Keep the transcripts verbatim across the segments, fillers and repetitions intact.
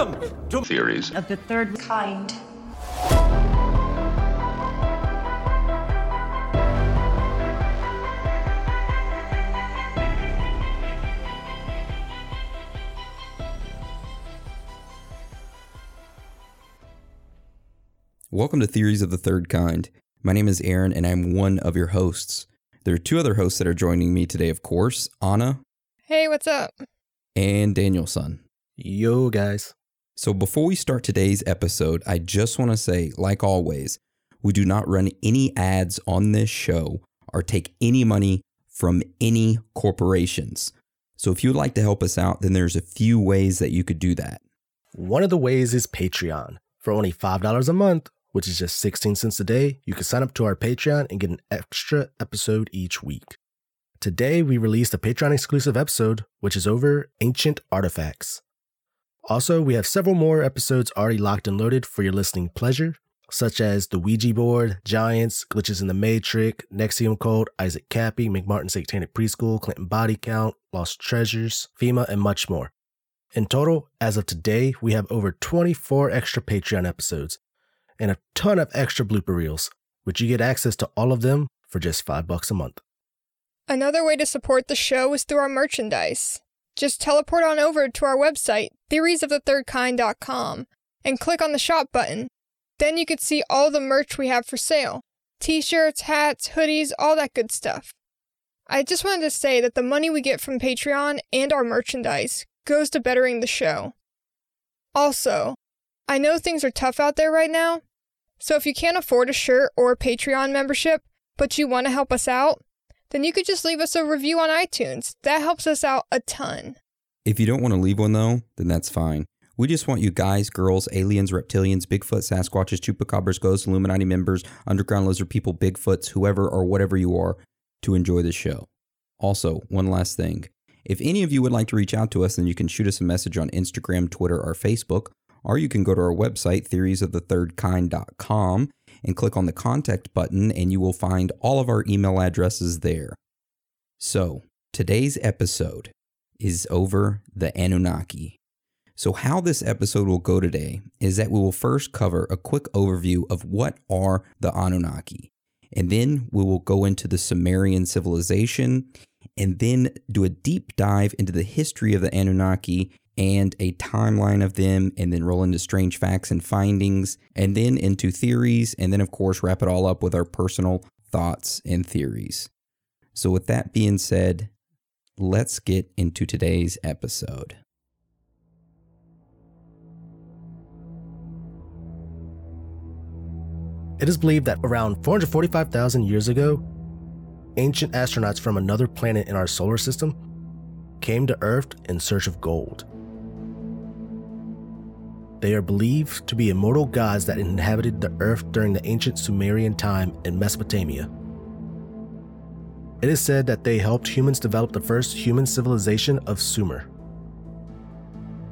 Welcome to Theories of the Third Kind. Welcome to Theories of the Third Kind. My name is Aaron, and I'm one of your hosts. There are two other hosts that are joining me today, of course. Anna. Hey, what's up? And Danielson. Yo, guys. So before we start today's episode, I just want to say, like always, we do not run any ads on this show or take any money from any corporations. So if you'd like to help us out, then there's a few ways that you could do that. One of the ways is Patreon. For only five dollars a month, which is just sixteen cents a day, you can sign up to our Patreon and get an extra episode each week. Today, we released a Patreon-exclusive episode, which is over ancient artifacts. Also, we have several more episodes already locked and loaded for your listening pleasure, such as the Ouija board, giants, glitches in the Matrix, N X I V M code, Isaac Cappy, McMartin Satanic Preschool, Clinton Body Count, Lost Treasures, FEMA, and much more. In total, as of today, we have over twenty-four extra Patreon episodes and a ton of extra blooper reels, which you get access to all of them for just five bucks a month. Another way to support the show is through our merchandise. Just teleport on over to our website, theories of the third kind dot com, and click on the shop button. Then you can see all the merch we have for sale. T-shirts, hats, hoodies, all that good stuff. I just wanted to say that the money we get from Patreon and our merchandise goes to bettering the show. Also, I know things are tough out there right now, so if you can't afford a shirt or a Patreon membership, but you want to help us out, then you could just leave us a review on iTunes. That helps us out a ton. If you don't want to leave one, though, then that's fine. We just want you guys, girls, aliens, reptilians, Bigfoot, Sasquatches, Chupacabras, ghosts, Illuminati members, underground lizard people, Bigfoots, whoever or whatever you are, to enjoy the show. Also, one last thing. If any of you would like to reach out to us, then you can shoot us a message on Instagram, Twitter, or Facebook, or you can go to our website, theories of the third kind dot com, and click on the contact button, and you will find all of our email addresses there. So, today's episode is over the Anunnaki. So how this episode will go today is that we will first cover a quick overview of what are the Anunnaki, and then we will go into the Sumerian civilization, and then do a deep dive into the history of the Anunnaki and a timeline of them, and then roll into strange facts and findings, and then into theories, and then, of course, wrap it all up with our personal thoughts and theories. So with that being said, let's get into today's episode. It is believed that around four hundred forty-five thousand years ago, ancient astronauts from another planet in our solar system came to Earth in search of gold. They are believed to be immortal gods that inhabited the earth during the ancient Sumerian time in Mesopotamia. It is said that they helped humans develop the first human civilization of Sumer,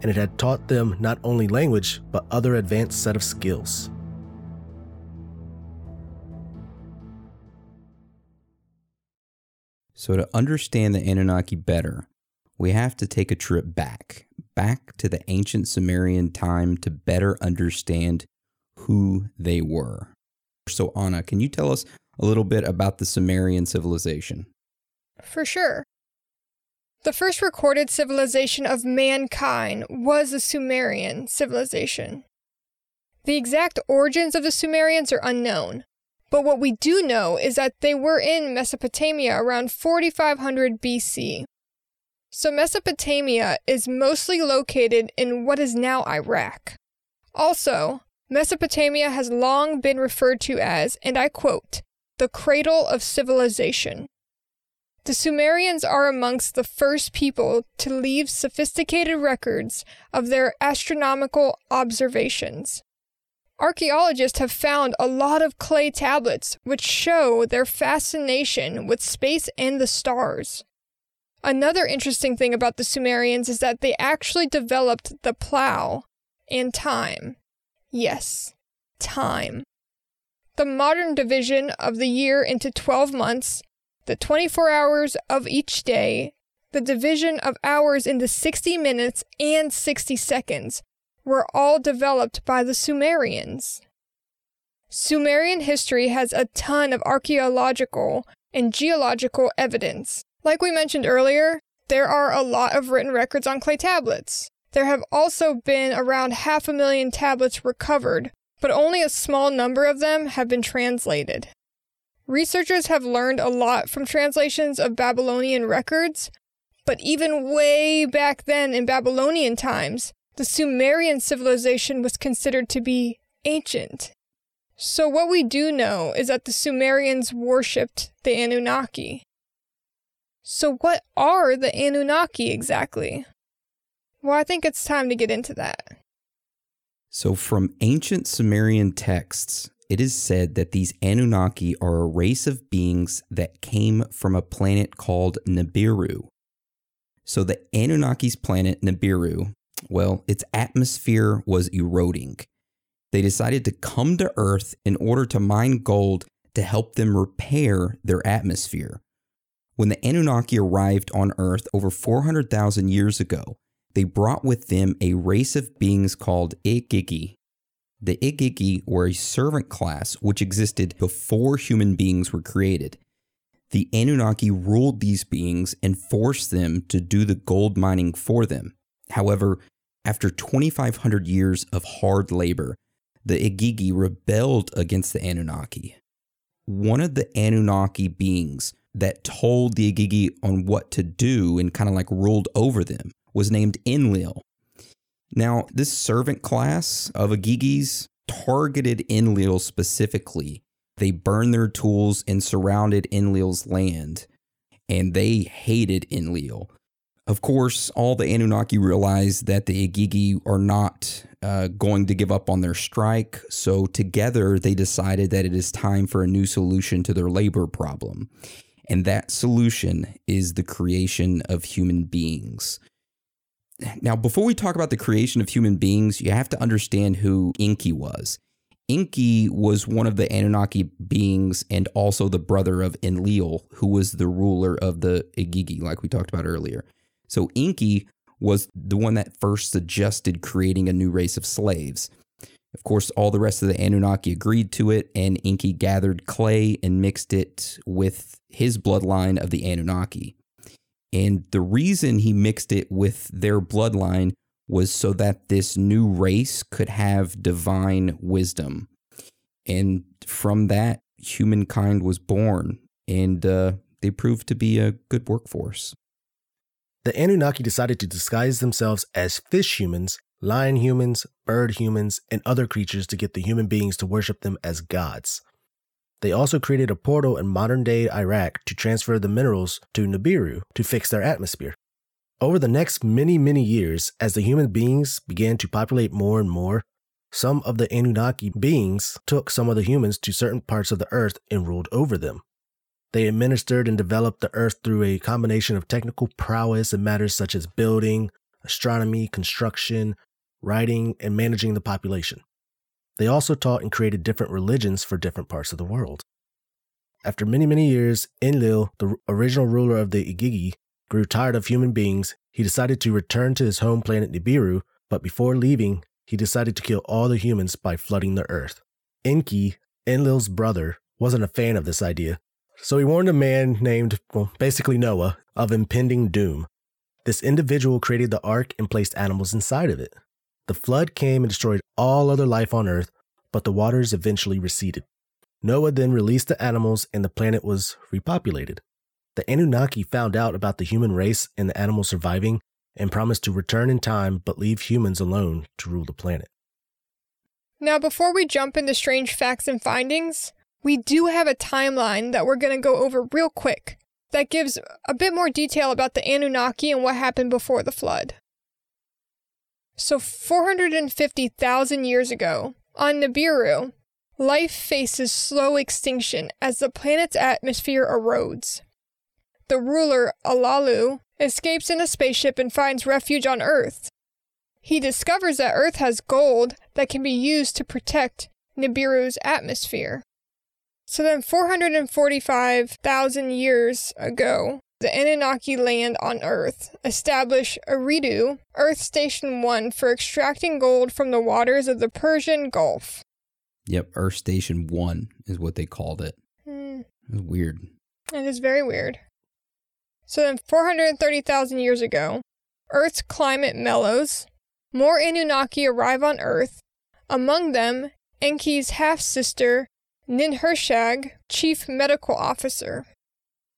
and it had taught them not only language, but other advanced set of skills. So to understand the Anunnaki better, we have to take a trip back, back to the ancient Sumerian time to better understand who they were. So Anna, can you tell us a little bit about the Sumerian civilization? For sure. The first recorded civilization of mankind was the Sumerian civilization. The exact origins of the Sumerians are unknown, but what we do know is that they were in Mesopotamia around forty-five hundred B C. So Mesopotamia is mostly located in what is now Iraq. Also, Mesopotamia has long been referred to as, and I quote, the cradle of civilization. The Sumerians are amongst the first people to leave sophisticated records of their astronomical observations. Archaeologists have found a lot of clay tablets which show their fascination with space and the stars. Another interesting thing about the Sumerians is that they actually developed the plow and time. Yes, time. The modern division of the year into twelve months, the twenty-four hours of each day, the division of hours into sixty minutes and sixty seconds were all developed by the Sumerians. Sumerian history has a ton of archaeological and geological evidence. Like we mentioned earlier, there are a lot of written records on clay tablets. There have also been around half a million tablets recovered, but only a small number of them have been translated. Researchers have learned a lot from translations of Babylonian records, but even way back then in Babylonian times, the Sumerian civilization was considered to be ancient. So what we do know is that the Sumerians worshipped the Anunnaki. So what are the Anunnaki exactly? Well, I think it's time to get into that. So from ancient Sumerian texts, it is said that these Anunnaki are a race of beings that came from a planet called Nibiru. So the Anunnaki's planet Nibiru, well, its atmosphere was eroding. They decided to come to Earth in order to mine gold to help them repair their atmosphere. When the Anunnaki arrived on Earth over four hundred thousand years ago, they brought with them a race of beings called Igigi. The Igigi were a servant class which existed before human beings were created. The Anunnaki ruled these beings and forced them to do the gold mining for them. However, after twenty-five hundred years of hard labor, the Igigi rebelled against the Anunnaki. One of the Anunnaki beings that told the Igigi on what to do and kind of like ruled over them was named Enlil. Now, this servant class of Igigis targeted Enlil specifically. They burned their tools and surrounded Enlil's land, and they hated Enlil. Of course, all the Anunnaki realized that the Igigi are not uh, going to give up on their strike, so together they decided that it is time for a new solution to their labor problem. And that solution is the creation of human beings. Now, before we talk about the creation of human beings, you have to understand who Enki was. Enki was one of the Anunnaki beings and also the brother of Enlil, who was the ruler of the Igigi, like we talked about earlier. So Enki was the one that first suggested creating a new race of slaves. Of course, all the rest of the Anunnaki agreed to it, and Enki gathered clay and mixed it with his bloodline of the Anunnaki. And the reason he mixed it with their bloodline was so that this new race could have divine wisdom. And from that, humankind was born, and uh, they proved to be a good workforce. The Anunnaki decided to disguise themselves as fish humans, lion humans, bird humans, and other creatures to get the human beings to worship them as gods. They also created a portal in modern-day Iraq to transfer the minerals to Nibiru to fix their atmosphere. Over the next many, many years, as the human beings began to populate more and more, some of the Anunnaki beings took some of the humans to certain parts of the earth and ruled over them. They administered and developed the Earth through a combination of technical prowess in matters such as building, astronomy, construction, writing, and managing the population. They also taught and created different religions for different parts of the world. After many, many years, Enlil, the original ruler of the Igigi, grew tired of human beings. He decided to return to his home planet Nibiru, but before leaving, he decided to kill all the humans by flooding the Earth. Enki, Enlil's brother, wasn't a fan of this idea. So he warned a man named, well, basically Noah, of impending doom. This individual created the ark and placed animals inside of it. The flood came and destroyed all other life on Earth, but the waters eventually receded. Noah then released the animals and the planet was repopulated. The Anunnaki found out about the human race and the animals surviving and promised to return in time but leave humans alone to rule the planet. Now, before we jump into strange facts and findings, we do have a timeline that we're going to go over real quick that gives a bit more detail about the Anunnaki and what happened before the flood. So four hundred fifty thousand years ago, on Nibiru, life faces slow extinction as the planet's atmosphere erodes. The ruler, Alalu, escapes in a spaceship and finds refuge on Earth. He discovers that Earth has gold that can be used to protect Nibiru's atmosphere. So then four hundred forty-five thousand years ago, the Anunnaki land on Earth, establish Eridu, Earth Station one, for extracting gold from the waters of the Persian Gulf. Yep, Earth Station one is what they called it. Mm. It was weird. It is very weird. So then four hundred thirty thousand years ago, Earth's climate mellows, more Anunnaki arrive on Earth, among them Enki's half-sister, Ninhursag, chief medical officer.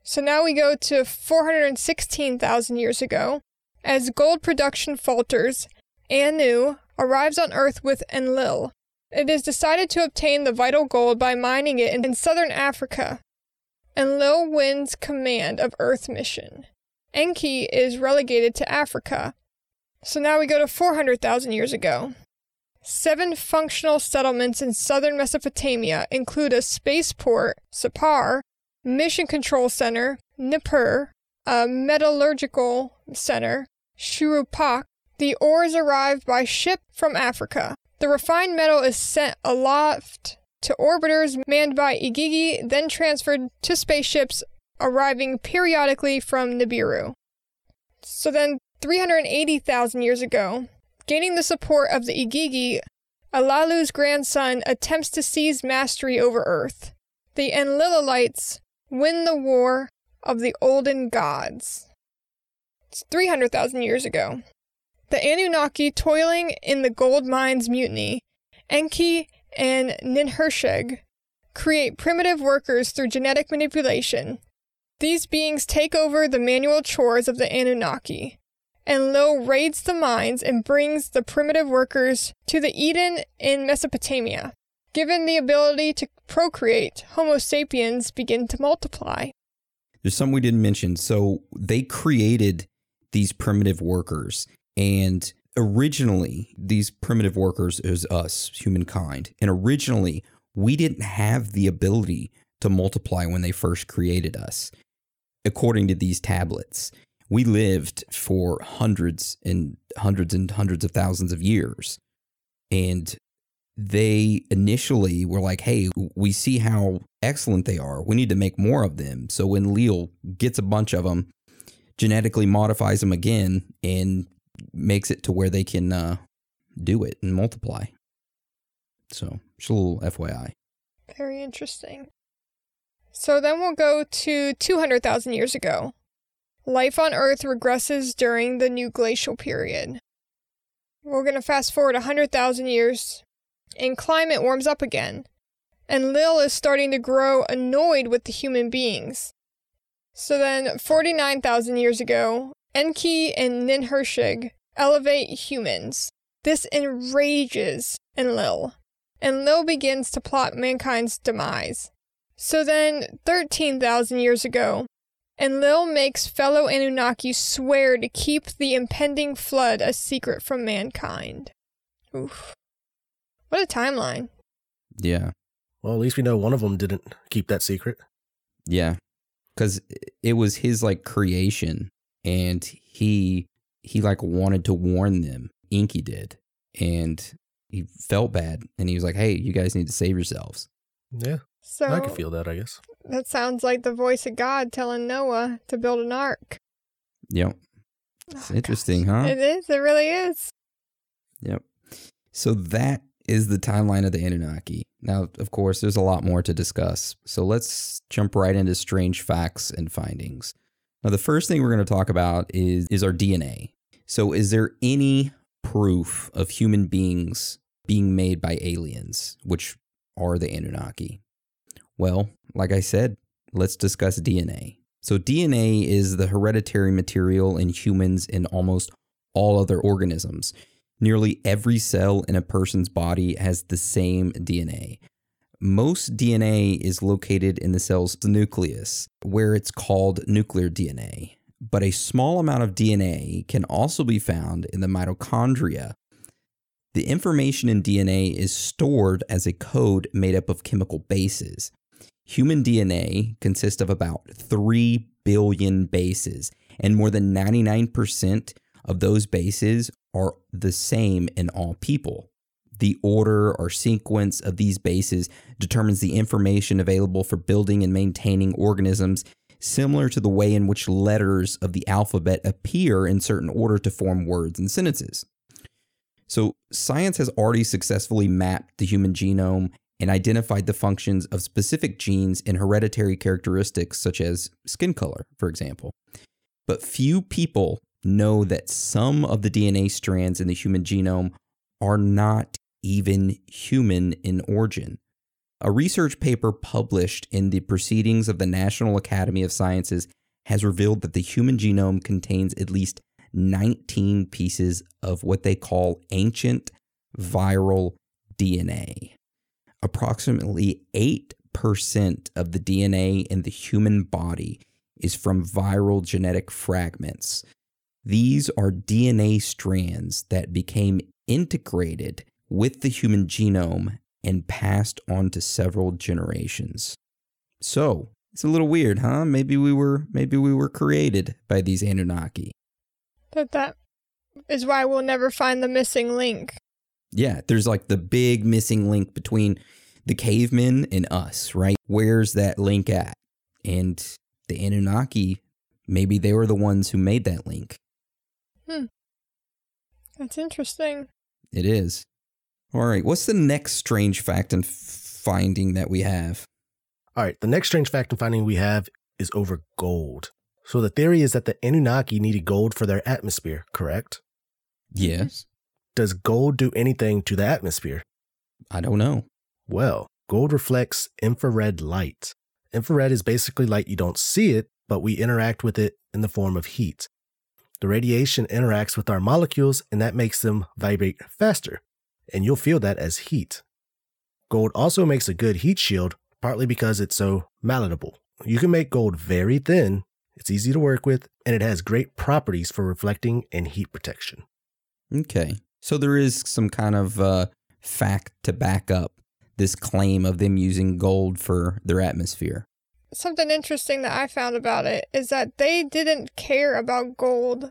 So now we go to four hundred sixteen thousand years ago. As gold production falters, Anu arrives on Earth with Enlil. It is decided to obtain the vital gold by mining it in southern Africa. Enlil wins command of Earth mission. Enki is relegated to Africa. So now we go to four hundred thousand years ago. Seven functional settlements in southern Mesopotamia include a spaceport, Sippar, mission control center, Nippur, a metallurgical center, Shurupak. The ores arrive by ship from Africa. The refined metal is sent aloft to orbiters manned by Igigi, then transferred to spaceships, arriving periodically from Nibiru. So then, three hundred eighty thousand years ago, gaining the support of the Igigi, Alalu's grandson attempts to seize mastery over Earth. The Enlilites win the War of the Olden Gods. It's three hundred thousand years ago. The Anunnaki toiling in the gold mines mutiny, Enki and Ninhursag, create primitive workers through genetic manipulation. These beings take over the manual chores of the Anunnaki. Enlil raids the mines and brings the primitive workers to the Eden in Mesopotamia. Given the ability to procreate, Homo sapiens begin to multiply. There's something we didn't mention. So they created these primitive workers. And originally, these primitive workers is us, humankind. And originally, we didn't have the ability to multiply when they first created us, according to these tablets. We lived for hundreds and hundreds and hundreds of thousands of years. And they initially were like, hey, we see how excellent they are. We need to make more of them. So when Enlil gets a bunch of them, genetically modifies them again, and makes it to where they can uh, do it and multiply. So just a little F Y I. Very interesting. So then we'll go to two hundred thousand years ago. Life on Earth regresses during the new glacial period. We're going to fast forward one hundred thousand years, and climate warms up again. Enlil is starting to grow annoyed with the human beings. So then, forty-nine thousand years ago, Enki and Ninhursag elevate humans. This enrages Enlil. Enlil begins to plot mankind's demise. So then, thirteen thousand years ago, Enlil makes fellow Anunnaki swear to keep the impending flood a secret from mankind. Oof. What a timeline. Yeah. Well, at least we know one of them didn't keep that secret. Yeah. Because it was his, like, creation, and he, he like, wanted to warn them. Enki did. And he felt bad, and he was like, hey, you guys need to save yourselves. Yeah. So I can feel that, I guess. That sounds like the voice of God telling Noah to build an ark. Yep. It's oh, interesting, gosh. Huh? It is. It really is. Yep. So that is the timeline of the Anunnaki. Now, of course, there's a lot more to discuss. So let's jump right into strange facts and findings. Now, the first thing we're going to talk about is, is our D N A. So is there any proof of human beings being made by aliens, which are the Anunnaki? Well, like I said, let's discuss D N A. So D N A is the hereditary material in humans and almost all other organisms. Nearly every cell in a person's body has the same D N A. Most D N A is located in the cell's nucleus, where it's called nuclear D N A. But a small amount of D N A can also be found in the mitochondria. The information in D N A is stored as a code made up of chemical bases. Human D N A consists of about three billion bases, and more than ninety-nine percent of those bases are the same in all people. The order or sequence of these bases determines the information available for building and maintaining organisms similar to the way in which letters of the alphabet appear in certain order to form words and sentences. So science has already successfully mapped the human genome and identified the functions of specific genes and hereditary characteristics such as skin color, for example. But few people know that some of the D N A strands in the human genome are not even human in origin. A research paper published in the Proceedings of the National Academy of Sciences has revealed that the human genome contains at least nineteen pieces of what they call ancient viral D N A. Approximately eight percent of the D N A in the human body is from viral genetic fragments. These are D N A strands that became integrated with the human genome and passed on to several generations. So, it's a little weird, huh? Maybe we were maybe we were created by these Anunnaki. That that is why we'll never find the missing link. Yeah, there's like the big missing link between the cavemen and us, right? Where's that link at? And the Anunnaki, maybe they were the ones who made that link. Hmm. That's interesting. It is. All right, what's the next strange fact and finding that we have? All right, the next strange fact and finding we have is over gold. So the theory is that the Anunnaki needed gold for their atmosphere, correct? Yes. Does gold do anything to the atmosphere? I don't know. Well, gold reflects infrared light. Infrared is basically light you don't see it, but we interact with it in the form of heat. The radiation interacts with our molecules, and that makes them vibrate faster. And you'll feel that as heat. Gold also makes a good heat shield, partly because it's so malleable. You can make gold very thin, it's easy to work with, and it has great properties for reflecting and heat protection. Okay, so there is some kind of uh, fact to back up this claim of them using gold for their atmosphere. Something interesting that I found about it is that they didn't care about gold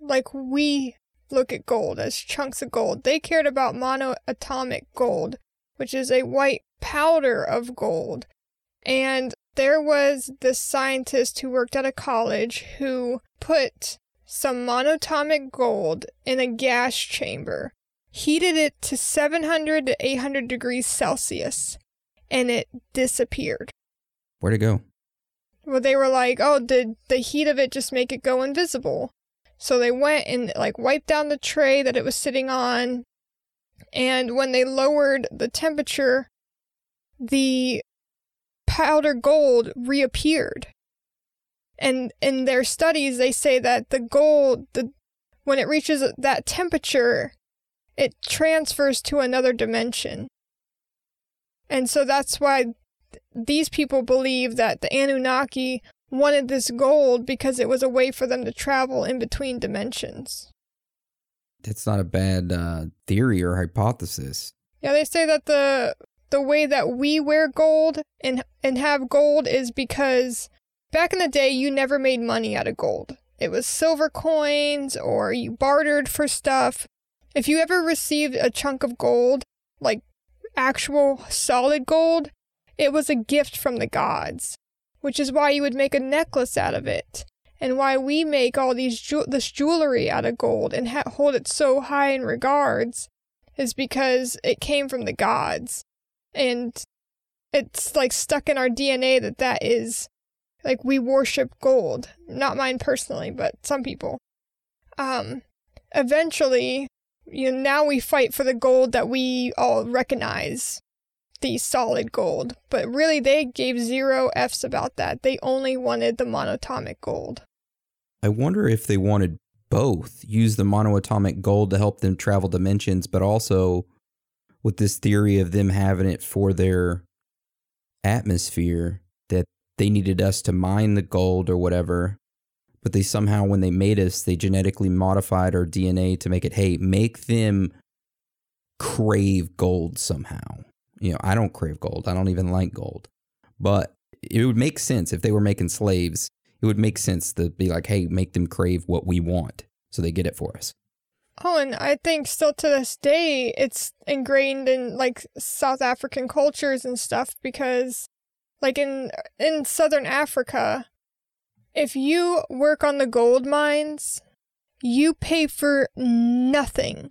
like we look at gold as chunks of gold. They cared about monoatomic gold, which is a white powder of gold. And there was this scientist who worked at a college who put some monoatomic gold in a gas chamber, heated it to seven hundred to eight hundred degrees Celsius, and it disappeared. Where'd it go? Well, they were like, oh, did the heat of it just make it go invisible? So they went and like wiped down the tray that it was sitting on, and when they lowered the temperature, the powder gold reappeared. And in their studies, they say that the gold, the when it reaches that temperature, it transfers to another dimension. And so that's why th- these people believe that the Anunnaki wanted this gold because it was a way for them to travel in between dimensions. That's not a bad uh, theory or hypothesis. Yeah, they say that the the way that we wear gold and and have gold is because back in the day, you never made money out of gold. It was silver coins or you bartered for stuff. If you ever received a chunk of gold, like actual solid gold, it was a gift from the gods, which is why you would make a necklace out of it, and why we make all these ju- this jewelry out of gold and ha- hold it so high in regards, is because it came from the gods, and it's like stuck in our D N A that that is, like we worship gold. Not mine personally, but some people. Um, eventually, you know, now we fight for the gold that we all recognize. The solid gold, but really they gave zero F's about that. They only wanted the monoatomic gold. I wonder if they wanted both, use the monoatomic gold to help them travel dimensions, but also with this theory of them having it for their atmosphere, that they needed us to mine the gold or whatever, but they somehow, when they made us, they genetically modified our D N A to make it, hey, make them crave gold somehow. You know, I don't crave gold. I don't even like gold. But it would make sense if they were making slaves. It would make sense to be like, hey, make them crave what we want so they get it for us. Oh, and I think still to this day, it's ingrained in like South African cultures and stuff because like in in Southern Africa, If you work on the gold mines, you pay for nothing.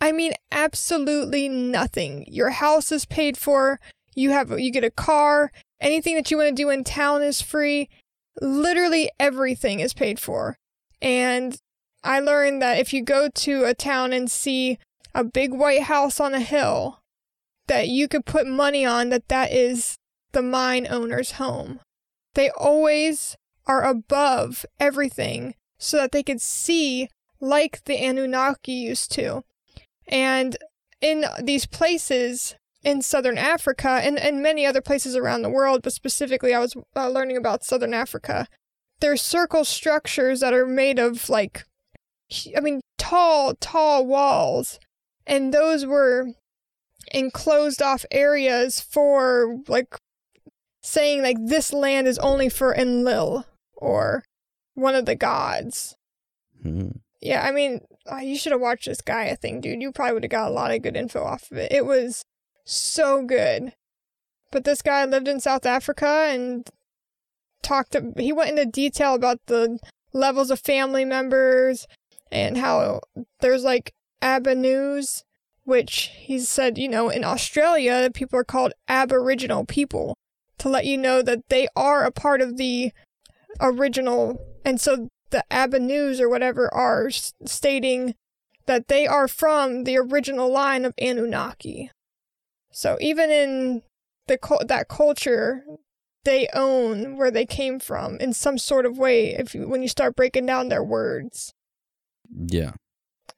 I mean, absolutely nothing. Your house is paid for. You have, you get a car. Anything that you want to do in town is free. Literally everything is paid for. And I learned that if you go to a town and see a big white house on a hill, that you could put money on that that is the mine owner's home. They always are above everything so that they could see like the Anunnaki used to. And in these places in southern Africa and, and many other places around the world, but specifically I was uh, learning about southern Africa, there's circle structures that are made of like, I mean, tall, tall walls. And those were enclosed off areas for like saying like this land is only for Enlil or one of the gods. Mm. Yeah, I mean, oh, you should have watched this Gaia thing, dude. You probably would have got a lot of good info off of it. It was so good. But this guy lived in South Africa and talked, to, he went into detail about the levels of family members and how there's like Abanus, which he said, you know, in Australia, people are called Aboriginal people to let you know that they are a part of the original. And so the Abanus or whatever are s- stating that they are from the original line of Anunnaki. So even in the that culture, they own where they came from in some sort of way if you, when you start breaking down their words. Yeah.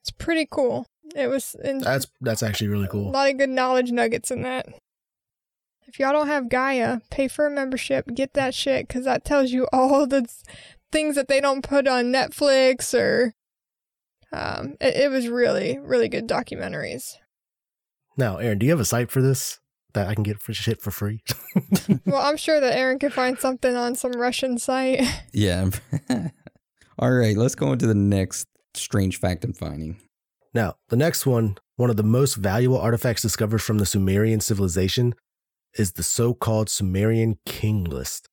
It's pretty cool. It was. In, that's that's actually really cool. A lot of good knowledge nuggets in that. If y'all don't have Gaia, pay for a membership, get that shit, because that tells you all the things that they don't put on Netflix or. Um, it, it was really, really good documentaries. Now, Aaron, do you have a site for this that I can get for shit for free? Well, I'm sure that Aaron can find something on some Russian site. Yeah. All right, let's go into the next strange fact and finding. Now, the next one, one of the most valuable artifacts discovered from the Sumerian civilization is the so-called Sumerian King List.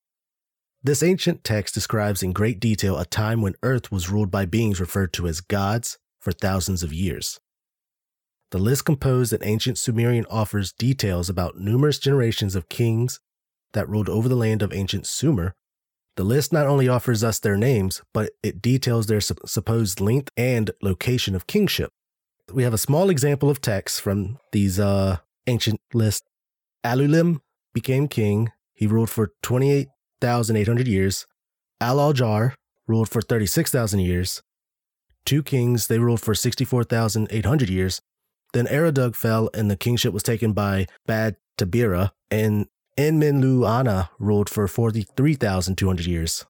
This ancient text describes in great detail a time when Earth was ruled by beings referred to as gods for thousands of years. The list composed in ancient Sumerian offers details about numerous generations of kings that ruled over the land of ancient Sumer. The list not only offers us their names, but it details their su- supposed length and location of kingship. We have a small example of text from these uh, ancient lists. Alulim became king. He ruled for twenty-eight thousand eight hundred years. Al-Aljar ruled for thirty-six thousand years. Two kings, they ruled for sixty-four thousand eight hundred years. Then Eridu fell and the kingship was taken by Bad Tabira. And Enmenluana ruled for forty-three thousand two hundred years.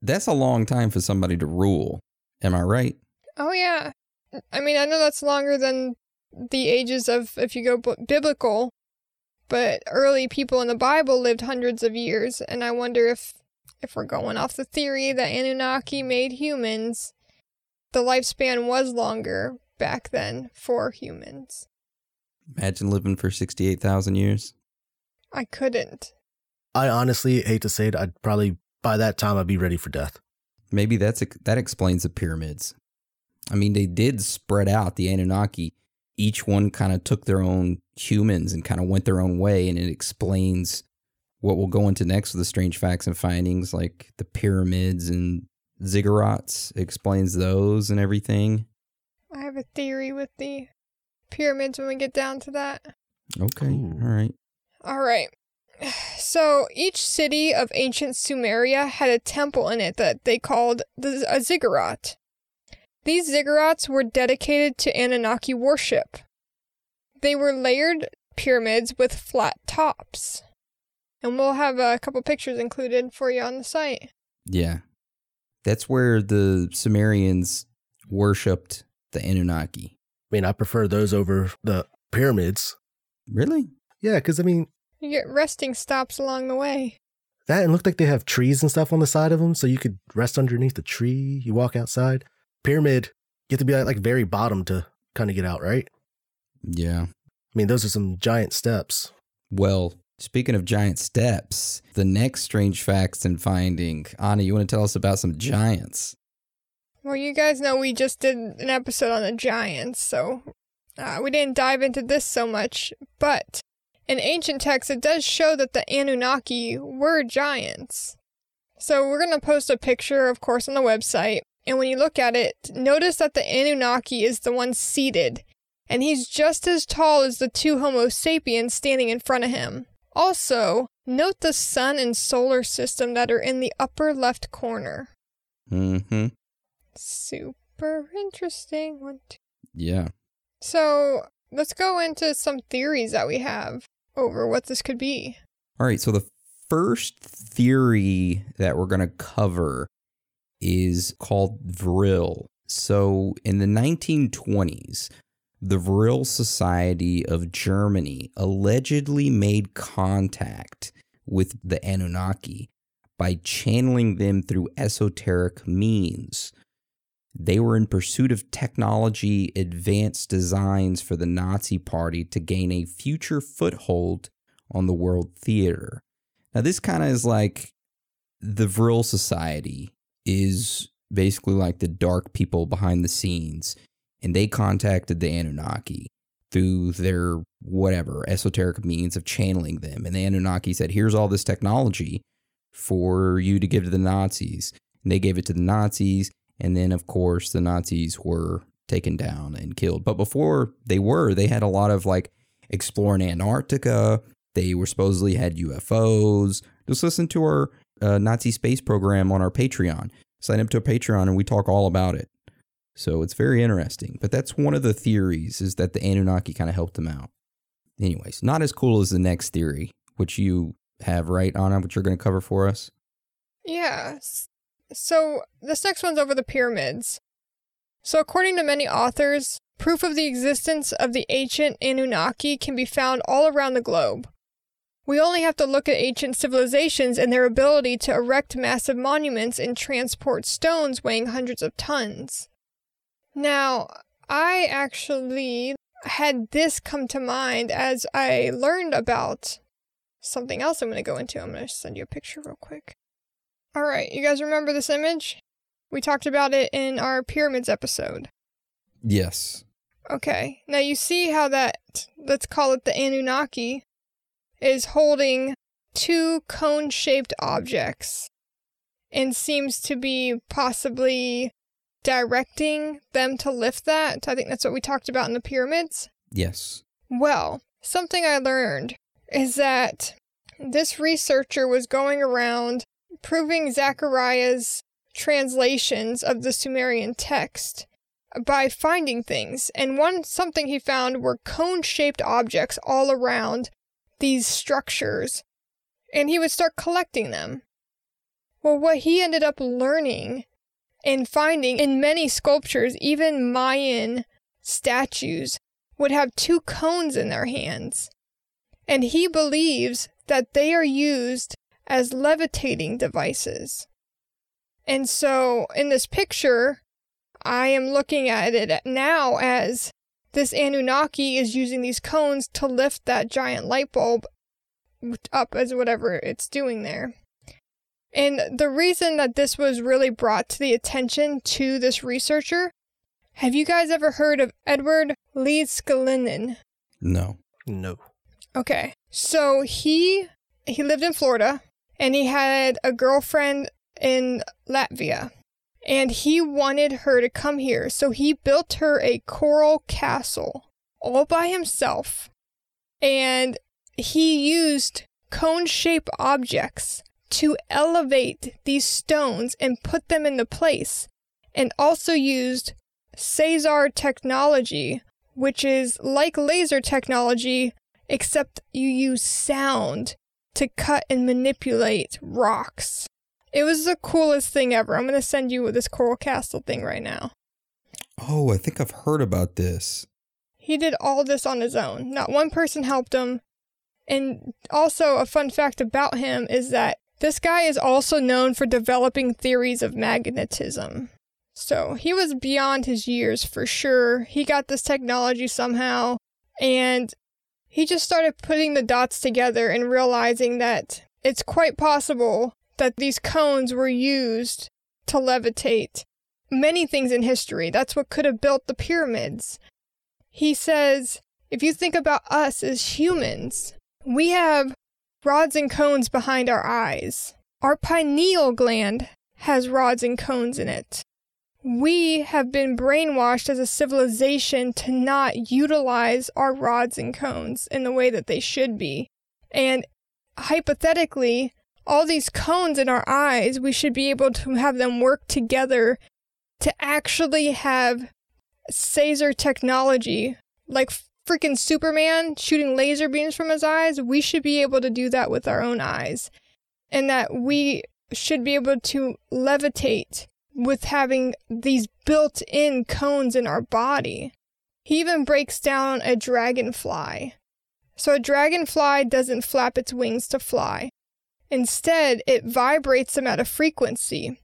That's a long time for somebody to rule. Am I right? Oh, yeah. I mean, I know that's longer than the ages of, if you go b- biblical, but early people in the Bible lived hundreds of years, and I wonder if, if we're going off the theory that Anunnaki made humans, the lifespan was longer back then for humans. Imagine living for sixty-eight thousand years. I couldn't. I honestly hate to say it, I'd probably, by that time, I'd be ready for death. Maybe that's that explains the pyramids. I mean, they did spread out the Anunnaki. Each one kind of took their own humans and kind of went their own way. And it explains what we'll go into next with the strange facts and findings, like the pyramids and ziggurats. It explains those and everything. I have a theory with the pyramids when we get down to that. Okay. Ooh. All right. All right. So each city of ancient Sumeria had a temple in it that they called a ziggurat. These ziggurats were dedicated to Anunnaki worship. They were layered pyramids with flat tops. And we'll have a couple pictures included for you on the site. Yeah. That's where the Sumerians worshipped the Anunnaki. I mean, I prefer those over the pyramids. Really? Yeah, because, I mean... You get resting stops along the way. That, and looked like they have trees and stuff on the side of them, so you could rest underneath the tree, you walk outside... Pyramid, you have to be at like very bottom to kind of get out, right? Yeah. I mean, those are some giant steps. Well, Speaking of giant steps, the next strange facts and finding. Anna, you want to tell us about some giants? Well, you guys know we just did an episode on the giants, so uh, we didn't dive into this so much. But in ancient texts, it does show that the Anunnaki were giants. So we're going to post a picture, of course, on the website. And when you look at it, notice that the Anunnaki is the one seated. And he's just as tall as the two Homo sapiens standing in front of him. Also, note the sun and solar system that are in the upper left corner. Mm-hmm. Super interesting. One, two. Yeah. So, let's go into some theories that we have over what this could be. All right, so the first theory that we're going to cover is called Vril. So, in the nineteen twenties... the Vril Society of Germany allegedly made contact with the Anunnaki by channeling them through esoteric means. They were in pursuit of technology advanced designs for the Nazi Party to gain a future foothold on the world theater. Now, this kind of is like the Vril Society is basically like the dark people behind the scenes. And they contacted the Anunnaki through their, whatever, esoteric means of channeling them. And the Anunnaki said, here's all this technology for you to give to the Nazis. And they gave it to the Nazis. And then, of course, the Nazis were taken down and killed. But before they were, they had a lot of, like, exploring Antarctica. They were supposedly had U F Os. Just listen to our uh, Nazi space program on our Patreon. Sign up to our Patreon and we talk all about it. So it's very interesting. But that's one of the theories, is that the Anunnaki kind of helped them out. Anyways, not as cool as the next theory, which you have, right, Anna, which you're going to cover for us? Yeah. So this next one's over the pyramids. So according to many authors, proof of the existence of the ancient Anunnaki can be found all around the globe. We only have to look at ancient civilizations and their ability to erect massive monuments and transport stones weighing hundreds of tons. Now, I actually had this come to mind as I learned about something else I'm going to go into. I'm going to send you a picture real quick. All right, you guys remember this image? We talked about it in our pyramids episode. Yes. Okay, now you see how that, let's call it the Anunnaki, is holding two cone-shaped objects and seems to be possibly directing them to lift that. I think that's what we talked about in the pyramids. Yes. Well, something I learned is that this researcher was going around proving Zachariah's translations of the Sumerian text by finding things. And one something he found were cone-shaped objects all around these structures. And he would start collecting them. Well, what he ended up learning and finding in many sculptures, even Mayan statues, would have two cones in their hands. And he believes that they are used as levitating devices. And so, in this picture, I am looking at it now as this Anunnaki is using these cones to lift that giant light bulb up as whatever it's doing there. And the reason that this was really brought to the attention to this researcher, have you guys ever heard of Edward Leedskalnin? No. No. Okay. So he he lived in Florida, and he had a girlfriend in Latvia, and he wanted her to come here. So he built her a coral castle all by himself, and he used cone-shaped objects to elevate these stones and put them into place, and also used Quasar technology, which is like laser technology, except you use sound to cut and manipulate rocks. It was the coolest thing ever. I'm going to send you this coral castle thing right now. Oh, I think I've heard about this. He did all this on his own. Not one person helped him. And also a fun fact about him is that this guy is also known for developing theories of magnetism. So he was beyond his years for sure. He got this technology somehow, and He just started putting the dots together and realizing that it's quite possible that these cones were used to levitate many things in history. That's what could have built the pyramids. He says, if you think about us as humans, we have rods and cones behind our eyes. Our pineal gland has rods and cones in it. We have been brainwashed as a civilization to not utilize our rods and cones in the way that they should be. And hypothetically, all these cones in our eyes, we should be able to have them work together to actually have laser technology. Like freaking Superman shooting laser beams from his eyes, we should be able to do that with our own eyes. And that we should be able to levitate with having these built-in cones in our body. He even breaks down a dragonfly. So a dragonfly doesn't flap its wings to fly. Instead, it vibrates them at a frequency.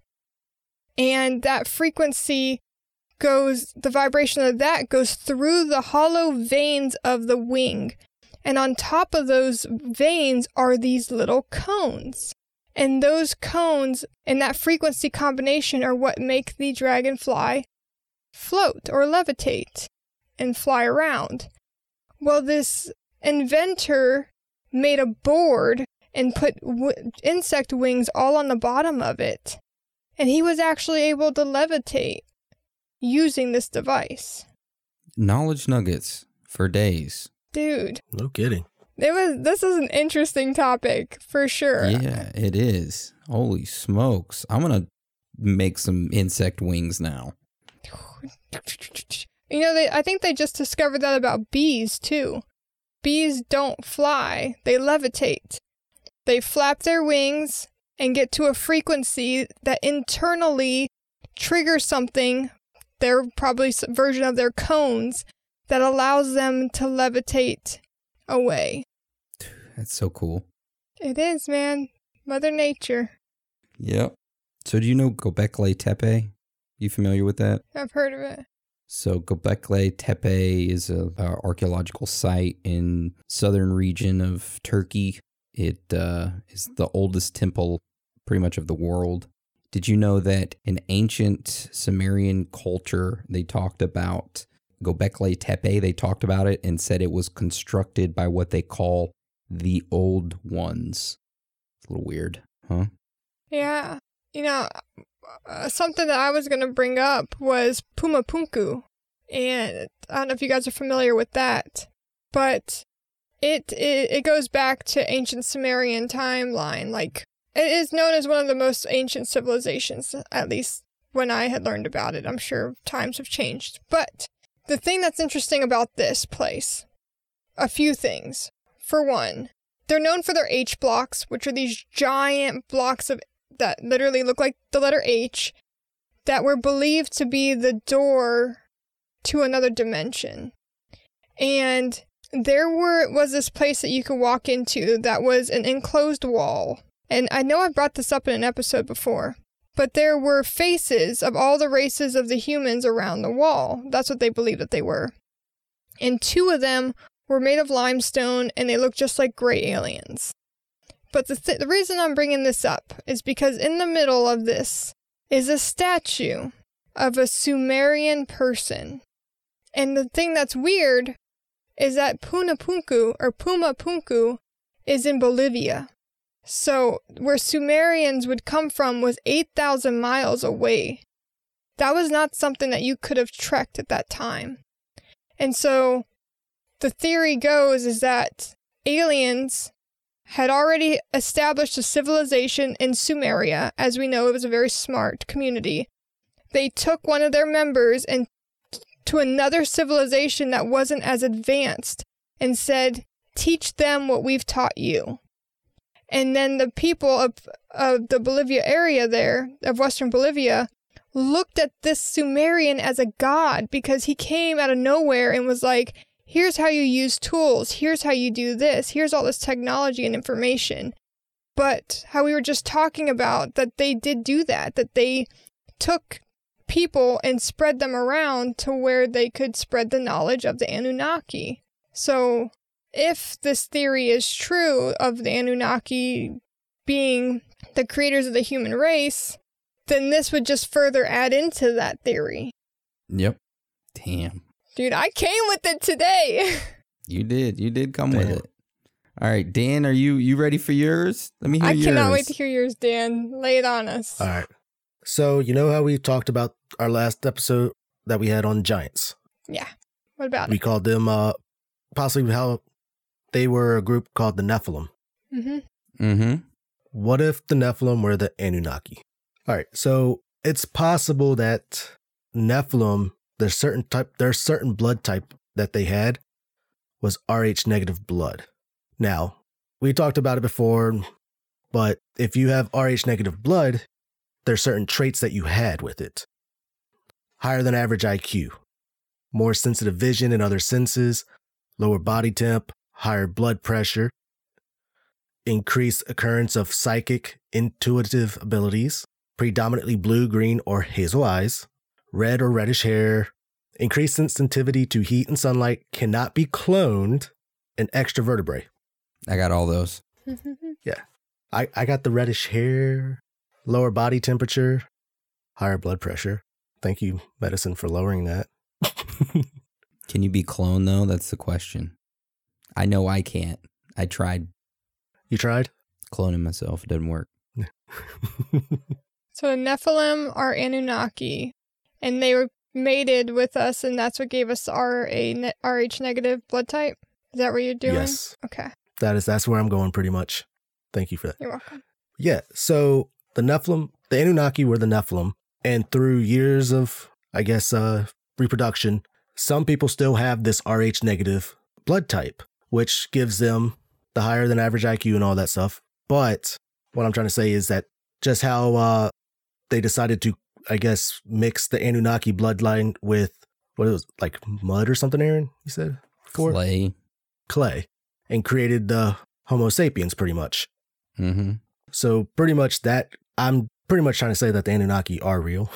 And that frequency goes, the vibration of that goes through the hollow veins of the wing. And on top of those veins are these little cones. And those cones and that frequency combination are what make the dragonfly float or levitate and fly around. Well, this inventor made a board and put w- insect wings all on the bottom of it. And he was actually able to levitate using this device. Knowledge nuggets for days. Dude. No kidding. It was. This is an interesting topic, for sure. Yeah, it is. Holy smokes. I'm going to make some insect wings now. You know, they, I think they just discovered that about bees, too. Bees don't fly. They levitate. They flap their wings and get to a frequency that internally triggers something, their probably version of their cones, that allows them to levitate away. That's so cool. It is, man. Mother Nature. Yep. So do you know Göbekli Tepe? You familiar with that? I've heard of it. So Göbekli Tepe is a, a archaeological site in southern region of Turkey. It uh, is the oldest temple pretty much of the world. Did you know that in ancient Sumerian culture, they talked about Göbekli Tepe, they talked about it and said it was constructed by what they call the Old Ones. It's a little weird, huh? Yeah. You know, uh, something that I was going to bring up was Puma Punku. And I don't know if you guys are familiar with that, but it, it, it goes back to ancient Sumerian timeline. Like, it is known as one of the most ancient civilizations, at least when I had learned about it. I'm sure times have changed, but the thing that's interesting about this place, a few things. For one, they're known for their H blocks, which are these giant blocks of that literally look like the letter H, that were believed to be the door to another dimension. And there were was this place that you could walk into that was an enclosed wall. And I know I brought this up in an episode before. But there were faces of all the races of the humans around the wall. That's what they believed that they were. And two of them were made of limestone, and they looked just like gray aliens. But the, th- the reason I'm bringing this up is because in the middle of this is a statue of a Sumerian person. And the thing that's weird is that Puma Punku, or Puma Punku, is in Bolivia. So, where Sumerians would come from was eight thousand miles away. That was not something that you could have trekked at that time. And so, the theory goes is that aliens had already established a civilization in Sumeria. As we know, it was a very smart community. They took one of their members and to another civilization that wasn't as advanced and said, teach them what we've taught you. And then the people of, of the Bolivia area there, of Western Bolivia, looked at this Sumerian as a god because he came out of nowhere and was like, here's how you use tools, here's how you do this, here's all this technology and information. But how we were just talking about, that they did do that, that they took people and spread them around to where they could spread the knowledge of the Anunnaki. So if this theory is true of the Anunnaki being the creators of the human race, then this would just further add into that theory. Yep. Damn. Dude, I came with it today. You did. You did come Damn. with it. All right, Dan, are you you ready for yours? Let me hear I yours. I cannot wait to hear yours, Dan. Lay it on us. All right. So, you know how we talked about our last episode that we had on giants? Yeah. What about we it? We called them, uh, possibly how they were a group called the Nephilim. Mm-hmm. Mm-hmm. What if the Nephilim were the Anunnaki? All right. So, it's possible that Nephilim, there's certain type, there's certain blood type that they had was R H negative blood. Now, we talked about it before, but if you have R H negative blood, there's certain traits that you had with it. Higher than average I Q, more sensitive vision and other senses, lower body temp, higher blood pressure, increased occurrence of psychic, intuitive abilities, predominantly blue, green, or hazel eyes, red or reddish hair, increased sensitivity to heat and sunlight, cannot be cloned, and extra vertebrae. I got all those. Yeah. I, I got the reddish hair, lower body temperature, higher blood pressure. Thank you, medicine, for lowering that. Can you be cloned, though? That's the question. I know I can't. I tried. You tried? Cloning myself. It didn't work. So the Nephilim are Anunnaki, and they were mated with us, and that's what gave us our Rh negative blood type? Is that what you're doing? Yes. Okay. That is, that's where I'm going pretty much. Thank you for that. You're welcome. Yeah, so... The Nephilim, the Anunnaki were the Nephilim, and through years of, I guess, uh, reproduction, some people still have this R H negative blood type, which gives them the higher than average I Q and all that stuff. But what I'm trying to say is that just how uh, they decided to, I guess, mix the Anunnaki bloodline with, what it was, like mud or something, Aaron, you said? Before? Clay. Clay. And created the Homo sapiens, pretty much. Mm-hmm. So pretty much that... I'm pretty much trying to say that the Anunnaki are real,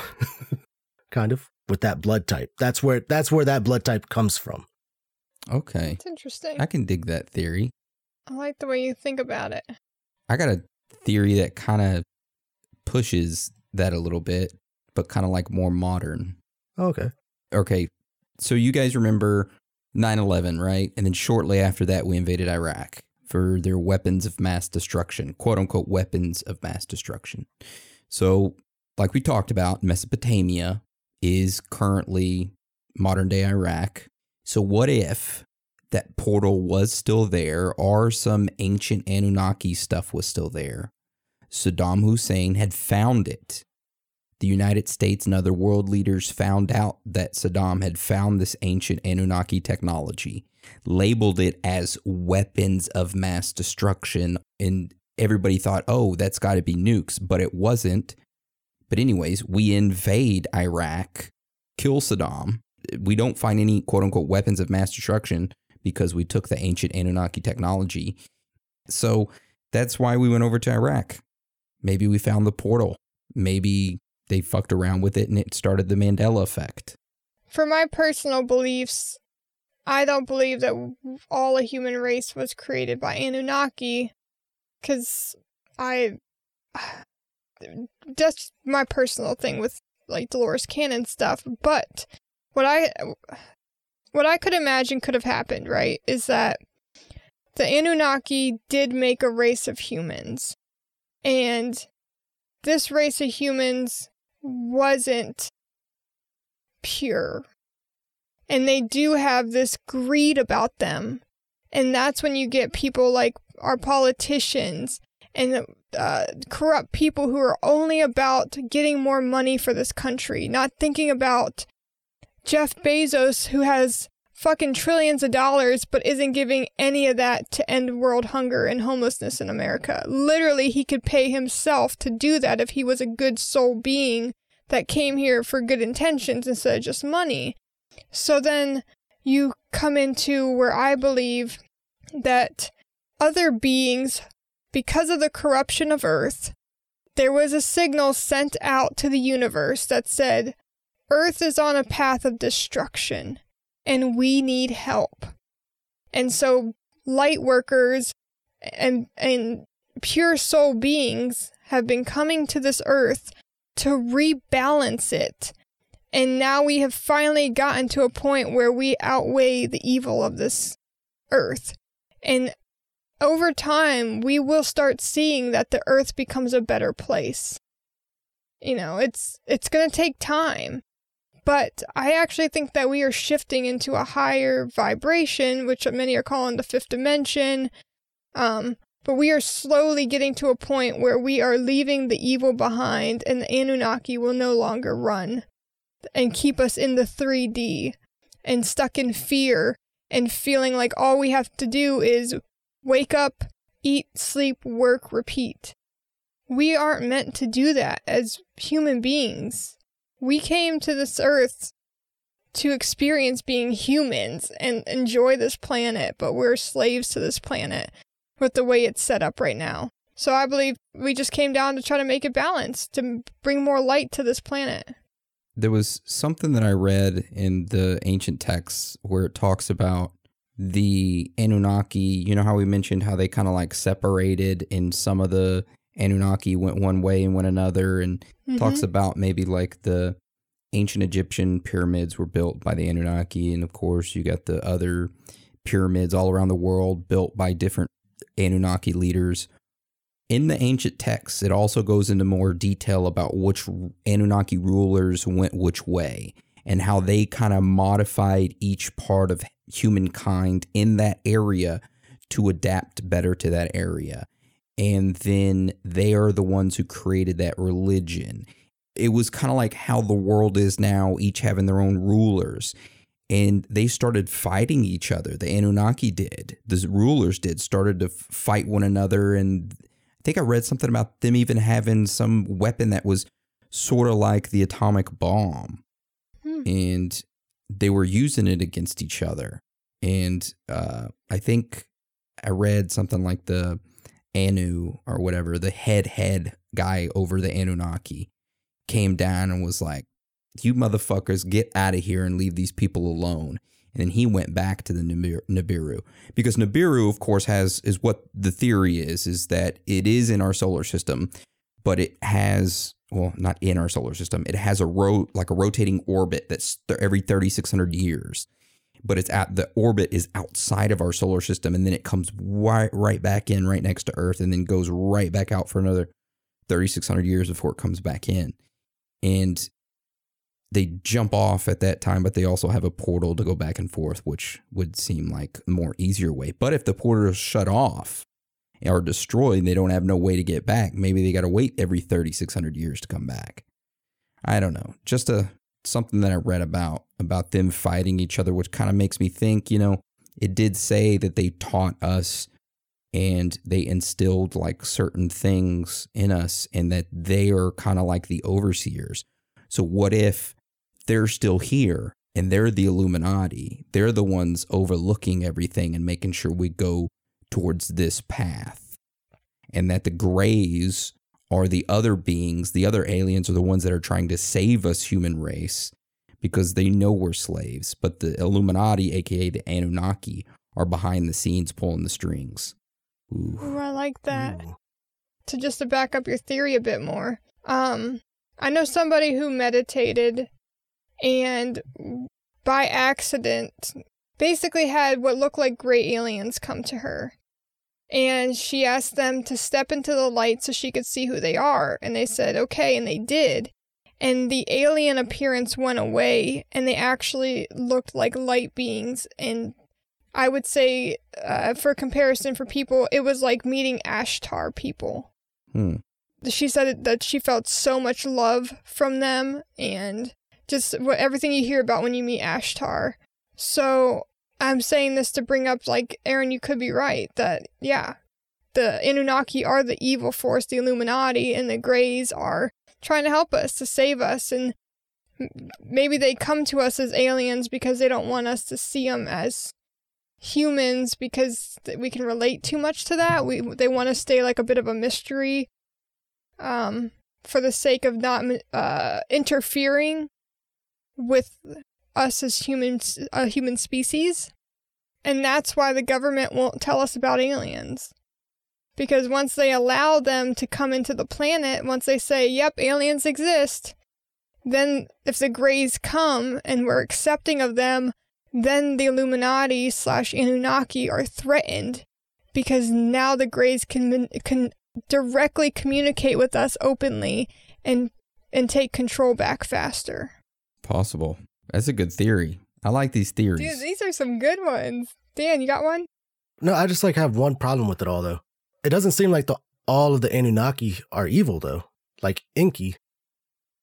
kind of, with that blood type. That's where that's where that blood type comes from. Okay. It's interesting. I can dig that theory. I like the way you think about it. I got a theory that kind of pushes that a little bit, but kind of like more modern. Oh, okay. Okay. So you guys remember nine eleven, right? And then shortly after that, we invaded Iraq for their weapons of mass destruction, quote unquote weapons of mass destruction. So, like we talked about, Mesopotamia is currently modern day Iraq. So what if that portal was still there, or some ancient Anunnaki stuff was still there? Saddam Hussein had found it. The United States and other world leaders found out that Saddam had found this ancient Anunnaki technology, labeled it as weapons of mass destruction, and everybody thought, oh, that's got to be nukes, but it wasn't. But anyways, we invade Iraq, kill Saddam. We don't find any quote-unquote weapons of mass destruction because we took the ancient Anunnaki technology. So that's why we went over to Iraq. Maybe we found the portal. Maybe they fucked around with it and it started the Mandela effect. For my personal beliefs, I don't believe that all a human race was created by Anunnaki, because I, that's my personal thing with like Dolores Cannon stuff. But what I, what I could imagine could have happened, right, is that the Anunnaki did make a race of humans, and this race of humans wasn't pure. And they do have this greed about them. And that's when you get people like our politicians and uh, corrupt people who are only about getting more money for this country, not thinking about Jeff Bezos, who has fucking trillions of dollars, but isn't giving any of that to end world hunger and homelessness in America. Literally, he could pay himself to do that if he was a good soul being that came here for good intentions instead of just money. So then you come into where I believe that other beings, because of the corruption of Earth, there was a signal sent out to the universe that said, Earth is on a path of destruction, and we need help. And so light workers and and pure soul beings have been coming to this earth to rebalance it. And now we have finally gotten to a point where we outweigh the evil of this earth. And over time, we will start seeing that the earth becomes a better place. You know, it's it's going to take time. But I actually think that we are shifting into a higher vibration, which many are calling the fifth dimension. Um, but we are slowly getting to a point where we are leaving the evil behind, and the Anunnaki will no longer run and keep us in the three D and stuck in fear and feeling like all we have to do is wake up, eat, sleep, work, repeat. We aren't meant to do that as human beings. We came to this earth to experience being humans and enjoy this planet, but we're slaves to this planet with the way it's set up right now. So I believe we just came down to try to make it balanced, to bring more light to this planet. There was something that I read in the ancient texts where it talks about the Anunnaki. You know how we mentioned how they kind of like separated, and some of the Anunnaki went one way and went another, and mm-hmm. talks about maybe like the ancient Egyptian pyramids were built by the Anunnaki. And of course, you got the other pyramids all around the world built by different Anunnaki leaders. In the ancient texts, it also goes into more detail about which Anunnaki rulers went which way and how they kind of modified each part of humankind in that area to adapt better to that area. And then they are the ones who created that religion. It was kind of like how the world is now, each having their own rulers. And they started fighting each other. The Anunnaki did. The rulers did, started to fight one another, and I think I read something about them even having some weapon that was sort of like the atomic bomb. Hmm. And they were using it against each other. And uh, I think I read something like the Anu or whatever, the head head guy over the Anunnaki came down and was like, you motherfuckers, get out of here and leave these people alone. And then he went back to the Nibiru, because Nibiru, of course, has is what the theory is, is that it is in our solar system, but it has, well, not in our solar system. It has a ro- like a rotating orbit that's th- every thirty-six hundred years, but it's at the orbit is outside of our solar system. And then it comes right, right back in right next to Earth, and then goes right back out for another thirty-six hundred years before it comes back in. And they jump off at that time, but they also have a portal to go back and forth, which would seem like a more easier way. But if the portal is shut off or destroyed and they don't have no way to get back, maybe they got to wait every thirty-six hundred years to come back. I don't know. Just a something that I read about, about them fighting each other, which kind of makes me think, you know, it did say that they taught us and they instilled like certain things in us, and that they are kind of like the overseers. So what if they're still here, and they're the Illuminati? They're the ones overlooking everything and making sure we go towards this path, and that the Greys are the other beings, the other aliens are the ones that are trying to save us human race, because they know we're slaves. But the Illuminati, aka the Anunnaki, are behind the scenes pulling the strings. Ooh, Ooh I like that. Ooh. To just to back up your theory a bit more, um, I know somebody who meditated and by accident basically had what looked like gray aliens come to her. And she asked them to step into the light so she could see who they are. And they said, okay, and they did. And the alien appearance went away, and they actually looked like light beings. And I would say, uh, for comparison for people, it was like meeting Ashtar people. Hmm. She said that she felt so much love from them, and just what everything you hear about when you meet Ashtar. So I'm saying this to bring up, like, Aaron, you could be right, that, yeah, the Anunnaki are the evil force, the Illuminati, and the Greys are trying to help us, to save us, and maybe they come to us as aliens because they don't want us to see them as humans, because we can relate too much to that. We They want to stay like a bit of a mystery. Um, for the sake of not uh, interfering with us as humans, a uh, human species. And that's why the government won't tell us about aliens. Because once they allow them to come into the planet, once they say, yep, aliens exist, then if the Greys come and we're accepting of them, then the Illuminati slash Anunnaki are threatened, because now the Greys can can directly communicate with us openly and and take control back faster. Possible. That's a good theory. I like these theories. Dude, these are some good ones. Dan, you got one? No, I just like have one problem with it all, though. It doesn't seem like the all of the Anunnaki are evil, though. Like Enki,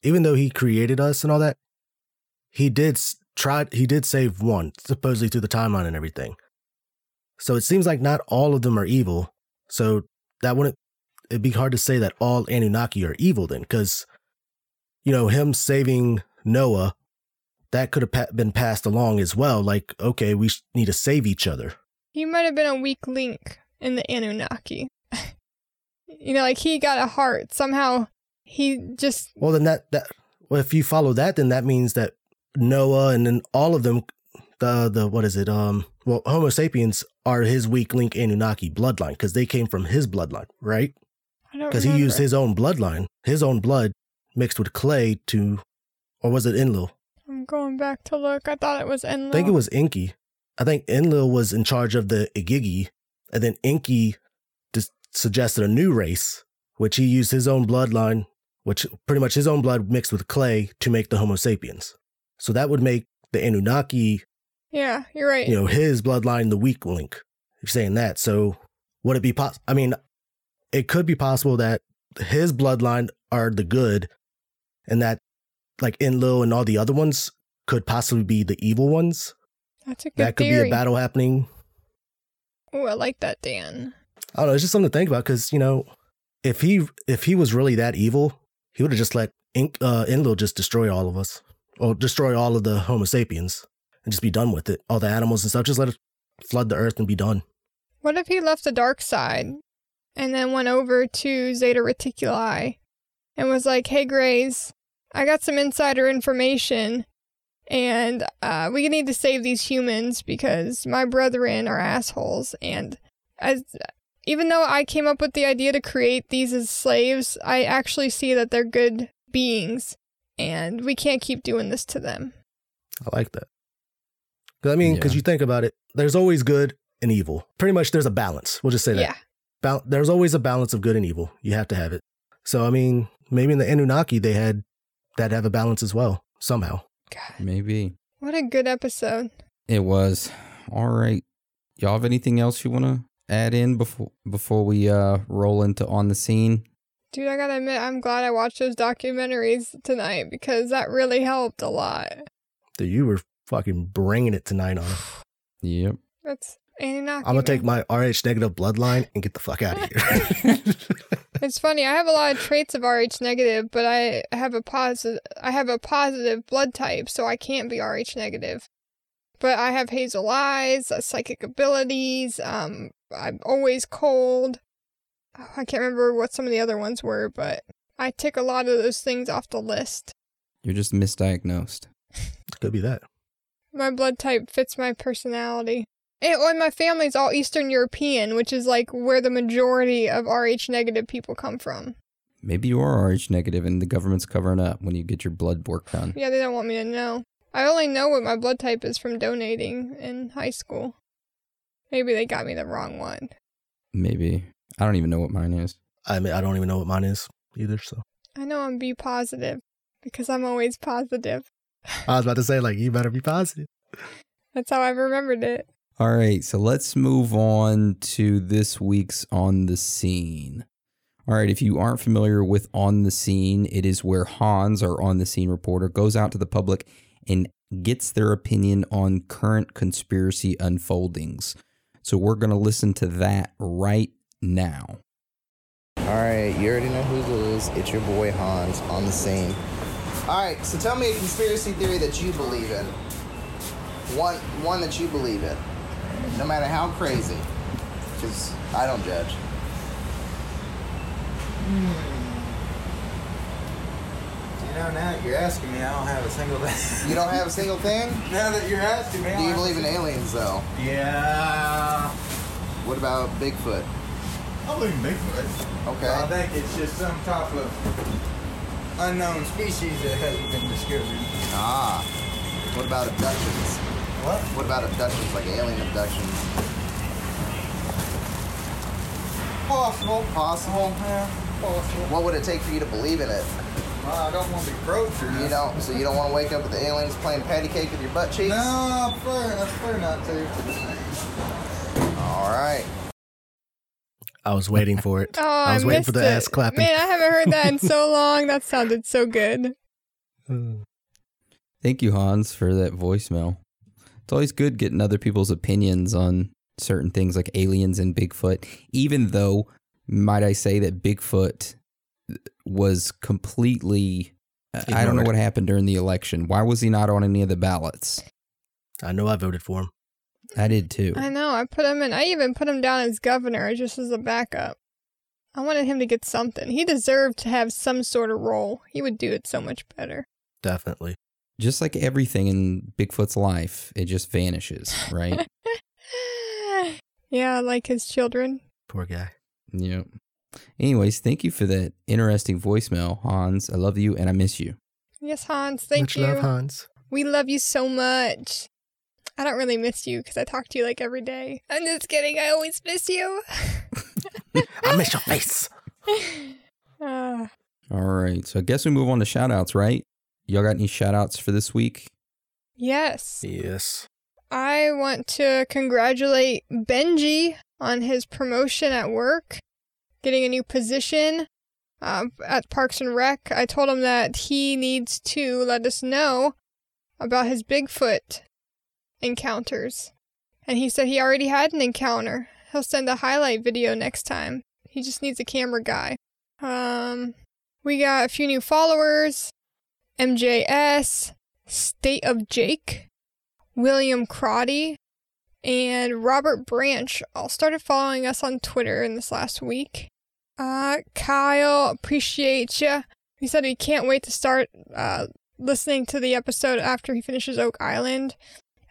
even though he created us and all that, he did tried he did save one, supposedly through the timeline and everything. So it seems like not all of them are evil. So that wouldn't it'd be hard to say that all Anunnaki are evil then, because you know him saving Noah, that could have been passed along as well. Like, okay, we need to save each other. He might have been a weak link in the Anunnaki. You know, like he got a heart somehow. He just well then that that well if you follow that, then that means that Noah and then all of them, the the what is it um well Homo sapiens are his weak link Anunnaki bloodline, because they came from his bloodline, right? I don't because he used his own bloodline, his own blood mixed with clay to, or was it Enlil? I'm going back to look. I thought it was Enlil. I think it was Enki. I think Enlil was in charge of the Igigi, and then Enki just suggested a new race, which he used his own bloodline, which pretty much his own blood mixed with clay to make the Homo sapiens. So that would make the Anunnaki. Yeah, you're right. You know, his bloodline, the weak link. If you're saying that, so would it be possible? I mean, it could be possible that his bloodline are the good, and that like Enlil and all the other ones could possibly be the evil ones. That's a good That could theory. Be a battle happening. Oh, I like that, Dan. I don't know. It's just something to think about, because, you know, if he if he was really that evil, he would have just let In- uh, Enlil just destroy all of us, or destroy all of the Homo sapiens and just be done with it. All the animals and stuff. Just let it flood the earth and be done. What if he left the dark side and then went over to Zeta Reticuli and was like, hey, Greys, I got some insider information, and uh, we need to save these humans because my brethren are assholes. And as even though I came up with the idea to create these as slaves, I actually see that they're good beings, and we can't keep doing this to them. I like that. I mean, because yeah. You think about it, there's always good and evil. Pretty much there's a balance. We'll just say that. Yeah. Ba- there's always a balance of good and evil. You have to have it. So, I mean, maybe in the Anunnaki, they had that have a balance as well, somehow. God. Maybe. What a good episode. It was. All right. Y'all have anything else you want to add in before before we uh, roll into On the Scene? Dude, I gotta admit, I'm glad I watched those documentaries tonight, because that really helped a lot. Dude, you were fucking bringing it tonight on. Yep. That's Anunnaki. I'm gonna take my R H negative bloodline and get the fuck out of here. It's funny. I have a lot of traits of R H negative, but I have a positive. I have a positive blood type, so I can't be R H negative. But I have hazel eyes, uh, psychic abilities. Um, I'm always cold. Oh, I can't remember what some of the other ones were, but I tick a lot of those things off the list. You're just misdiagnosed. Could be that. My blood type fits my personality. And, and my family's all Eastern European, which is like where the majority of R H negative people come from. Maybe you are R H negative and the government's covering up when you get your blood work done. Yeah, they don't want me to know. I only know what my blood type is from donating in high school. Maybe they got me the wrong one. Maybe. I don't even know what mine is. I mean, I don't even know what mine is either, so. I know I'm B positive because I'm always positive. I was about to say, like, you better be positive. That's how I've remembered it. All right, so let's move on to this week's On the Scene. All right, if you aren't familiar with On the Scene, it is where Hans, our On the Scene reporter, goes out to the public and gets their opinion on current conspiracy unfoldings. So we're going to listen to that right now. All right, you already know who's loose. It's your boy Hans, On the Scene. All right, so tell me a conspiracy theory that you believe in. One, one that you believe in. No matter how crazy, because I don't judge. Hmm. Dude, know now that you're asking me, I don't have a single thing. You don't have a single thing? Now that you're asking me. Do you believe in aliens, though? Yeah. What about Bigfoot? I believe in Bigfoot. Okay. Well, I think it's just some type of unknown species that hasn't been discovered. Ah. What about abductions? What? What about abductions, like alien abductions? Possible. Possible? Yeah, possible. What would it take for you to believe in it? Well, I don't want to be broke or nothing. You don't, so you don't want to wake up with the aliens playing patty cake with your butt cheeks? No, I prefer, I prefer not to. All right. I was waiting for it. Oh, I was I waiting for the it. ass clapping. Man, I haven't heard that in so long. That sounded so good. Thank you, Hans, for that voicemail. It's always good getting other people's opinions on certain things like aliens and Bigfoot, even though, might I say, that Bigfoot was completely, uh, I don't know what happened during the election. Why was he not on any of the ballots? I know I voted for him. I did too. I know. I put him in. I even put him down as governor just as a backup. I wanted him to get something. He deserved to have some sort of role. He would do it so much better. Definitely. Just like everything in Bigfoot's life, it just vanishes, right? Yeah, like his children. Poor guy. Yep. Anyways, thank you for that interesting voicemail, Hans. I love you and I miss you. Yes, Hans. Thank you. Much love, Hans. We love you so much. I don't really miss you because I talk to you like every day. I'm just kidding. I always miss you. I miss your face. uh. All right. So I guess we move on to shout-outs, right? Y'all got any shout-outs for this week? Yes. Yes. I want to congratulate Benji on his promotion at work, getting a new position uh, at Parks and Rec. I told him that he needs to let us know about his Bigfoot encounters. And he said he already had an encounter. He'll send a highlight video next time. He just needs a camera guy. Um, we got a few new followers. M J S, State of Jake, William Crotty, and Robert Branch all started following us on Twitter in this last week. Uh, Kyle, appreciate ya. He said he can't wait to start uh, listening to the episode after he finishes Oak Island,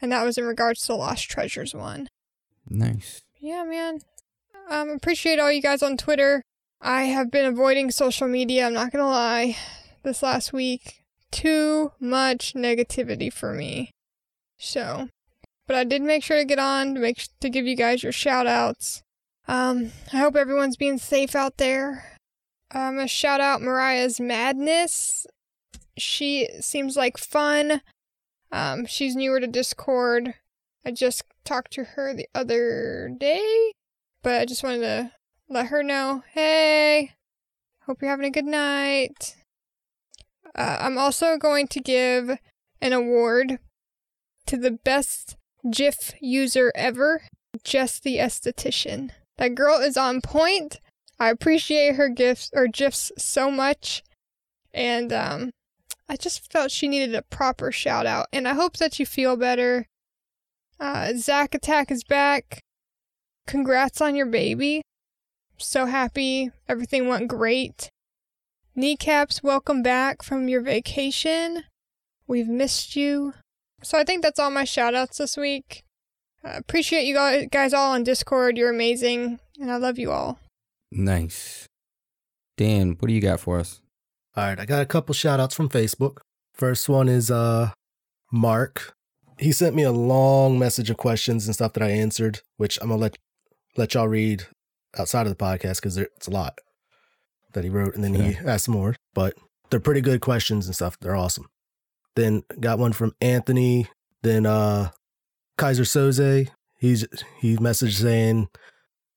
and that was in regards to the Lost Treasures one. Nice. Yeah, man. Um, appreciate all you guys on Twitter. I have been avoiding social media, I'm not gonna lie, this last week. Too much negativity for me. So, but I did make sure to get on to make to give you guys your shout outs. Um, I hope everyone's being safe out there. I'm gonna shout out Mariah's Madness. She seems like fun. Um, she's newer to Discord. I just talked to her the other day, but I just wanted to let her know, hey, hope you're having a good night. Uh, I'm also going to give an award to the best GIF user ever, Jess the Esthetician. That girl is on point. I appreciate her GIFs or GIFs so much. And um, I just felt she needed a proper shout out. And I hope that you feel better. Uh, Zach Attack is back. Congrats on your baby. So happy. Everything went great. Kneecaps, welcome back from your vacation. We've missed you. So I think that's all my shout-outs this week. Uh, appreciate you guys all on Discord. You're amazing, and I love you all. Nice. Dan, what do you got for us? All right, I got a couple shout-outs from Facebook. First one is uh, Mark. He sent me a long message of questions and stuff that I answered, which I'm going to let let y'all read outside of the podcast because it's a lot that he wrote, and then yeah. he asked more. But they're pretty good questions and stuff. They're awesome. Then got one from Anthony, then uh, Kaiser Soze. He's he messaged saying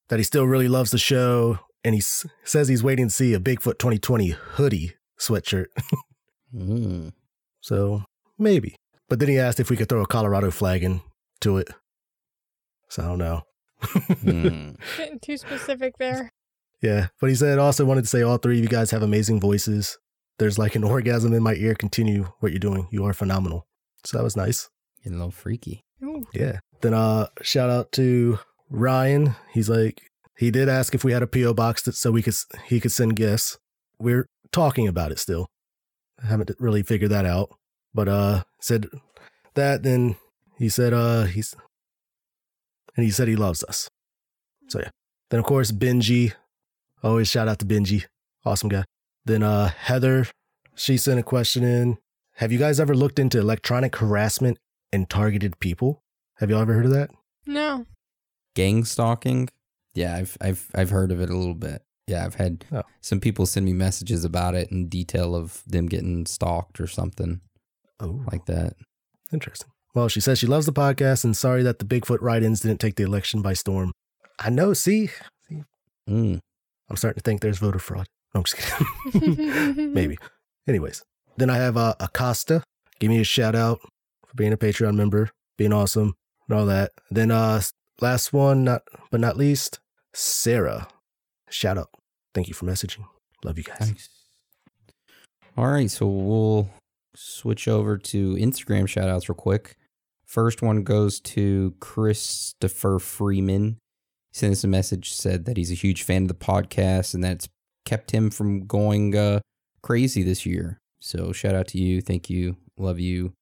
that he still really loves the show, and he s- says he's waiting to see a Bigfoot twenty twenty hoodie sweatshirt. mm. So maybe. But then he asked if we could throw a Colorado flag into it. So I don't know. mm. Getting too specific there. Yeah, but he said also wanted to say all three of you guys have amazing voices. There's like an orgasm in my ear. Continue what you're doing. You are phenomenal. So that was nice. And a little freaky. Ooh. Yeah. Then uh, shout out to Ryan. He's like, he did ask if we had a P O box that, so we could he could send gifts. We're talking about it still. I haven't really figured that out. But uh, said that, then he said uh, he's, and he said he loves us. So yeah. Then of course Benji, always shout out to Benji, awesome guy. Then uh, Heather, she sent a question in. Have you guys ever looked into electronic harassment and targeted people? Have y'all ever heard of that? No. Gang stalking? Yeah, I've I've I've heard of it a little bit. Yeah, I've had oh. some people send me messages about it in detail of them getting stalked or something oh. like that. Interesting. Well, she says she loves the podcast and sorry that the Bigfoot write-ins didn't take the election by storm. I know, see? see? Mm. I'm starting to think there's voter fraud. No, I'm just kidding. Maybe. Anyways, then I have uh, Acosta. Give me a shout out for being a Patreon member, being awesome and all that. Then uh, last one, not but not least, Sarah. Shout out. Thank you for messaging. Love you guys. Thanks. All right, so we'll switch over to Instagram shout outs real quick. First one goes to Christopher Freeman. He sent us a message, said that he's a huge fan of the podcast and that's kept him from going uh, crazy this year. So shout out to you. Thank you. Love you.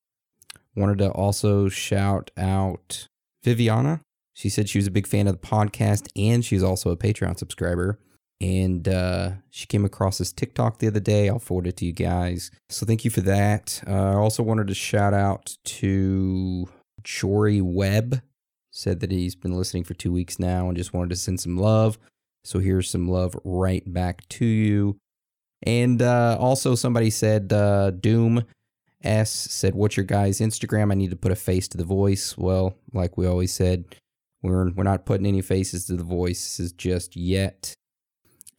Wanted to also shout out Viviana. She said she was a big fan of the podcast and she's also a Patreon subscriber. And uh, she came across this TikTok the other day. I'll forward it to you guys. So thank you for that. Uh, I also wanted to shout out to Jory Webb. Said that he's been listening for two weeks now and just wanted to send some love. So here's some love right back to you. And uh, also somebody said, uh, Doom S said, what's your guys' Instagram? I need to put a face to the voice. Well, like we always said, we're we're not putting any faces to the voices just yet.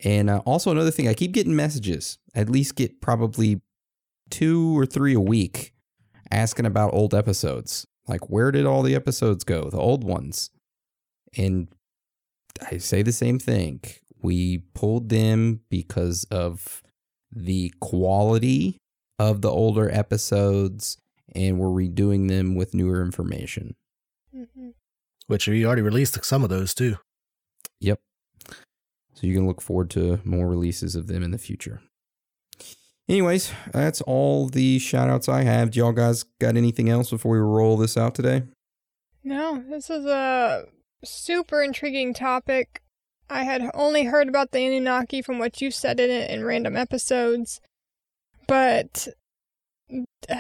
And uh, also another thing, I keep getting messages, at least get probably two or three a week asking about old episodes. Like, where did all the episodes go? The old ones. And I say the same thing. We pulled them because of the quality of the older episodes, and we're redoing them with newer information. Mm-hmm. Which we already released some of those, too. Yep. So you can look forward to more releases of them in the future. Anyways, that's all the shout-outs I have. Do y'all guys got anything else before we roll this out today? No, this is a super intriguing topic. I had only heard about the Anunnaki from what you said in it in random episodes. But uh,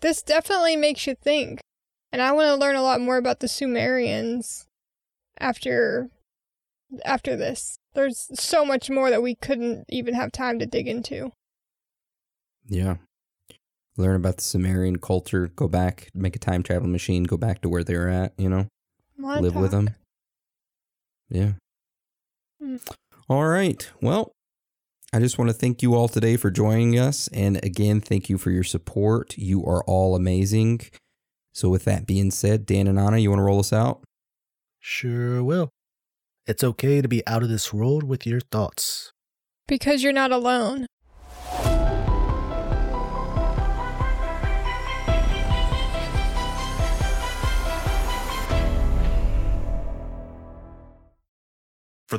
this definitely makes you think. And I want to learn a lot more about the Sumerians after after this. There's so much more that we couldn't even have time to dig into. Yeah. Learn about the Sumerian culture. Go back, make a time travel machine, go back to where they were at, you know? Live talk. With them. Yeah. Mm. All right. Well, I just want to thank you all today for joining us. And again, thank you for your support. You are all amazing. So with that being said, Dan and Anna, you want to roll us out? Sure will. It's okay to be out of this world with your thoughts. Because you're not alone. For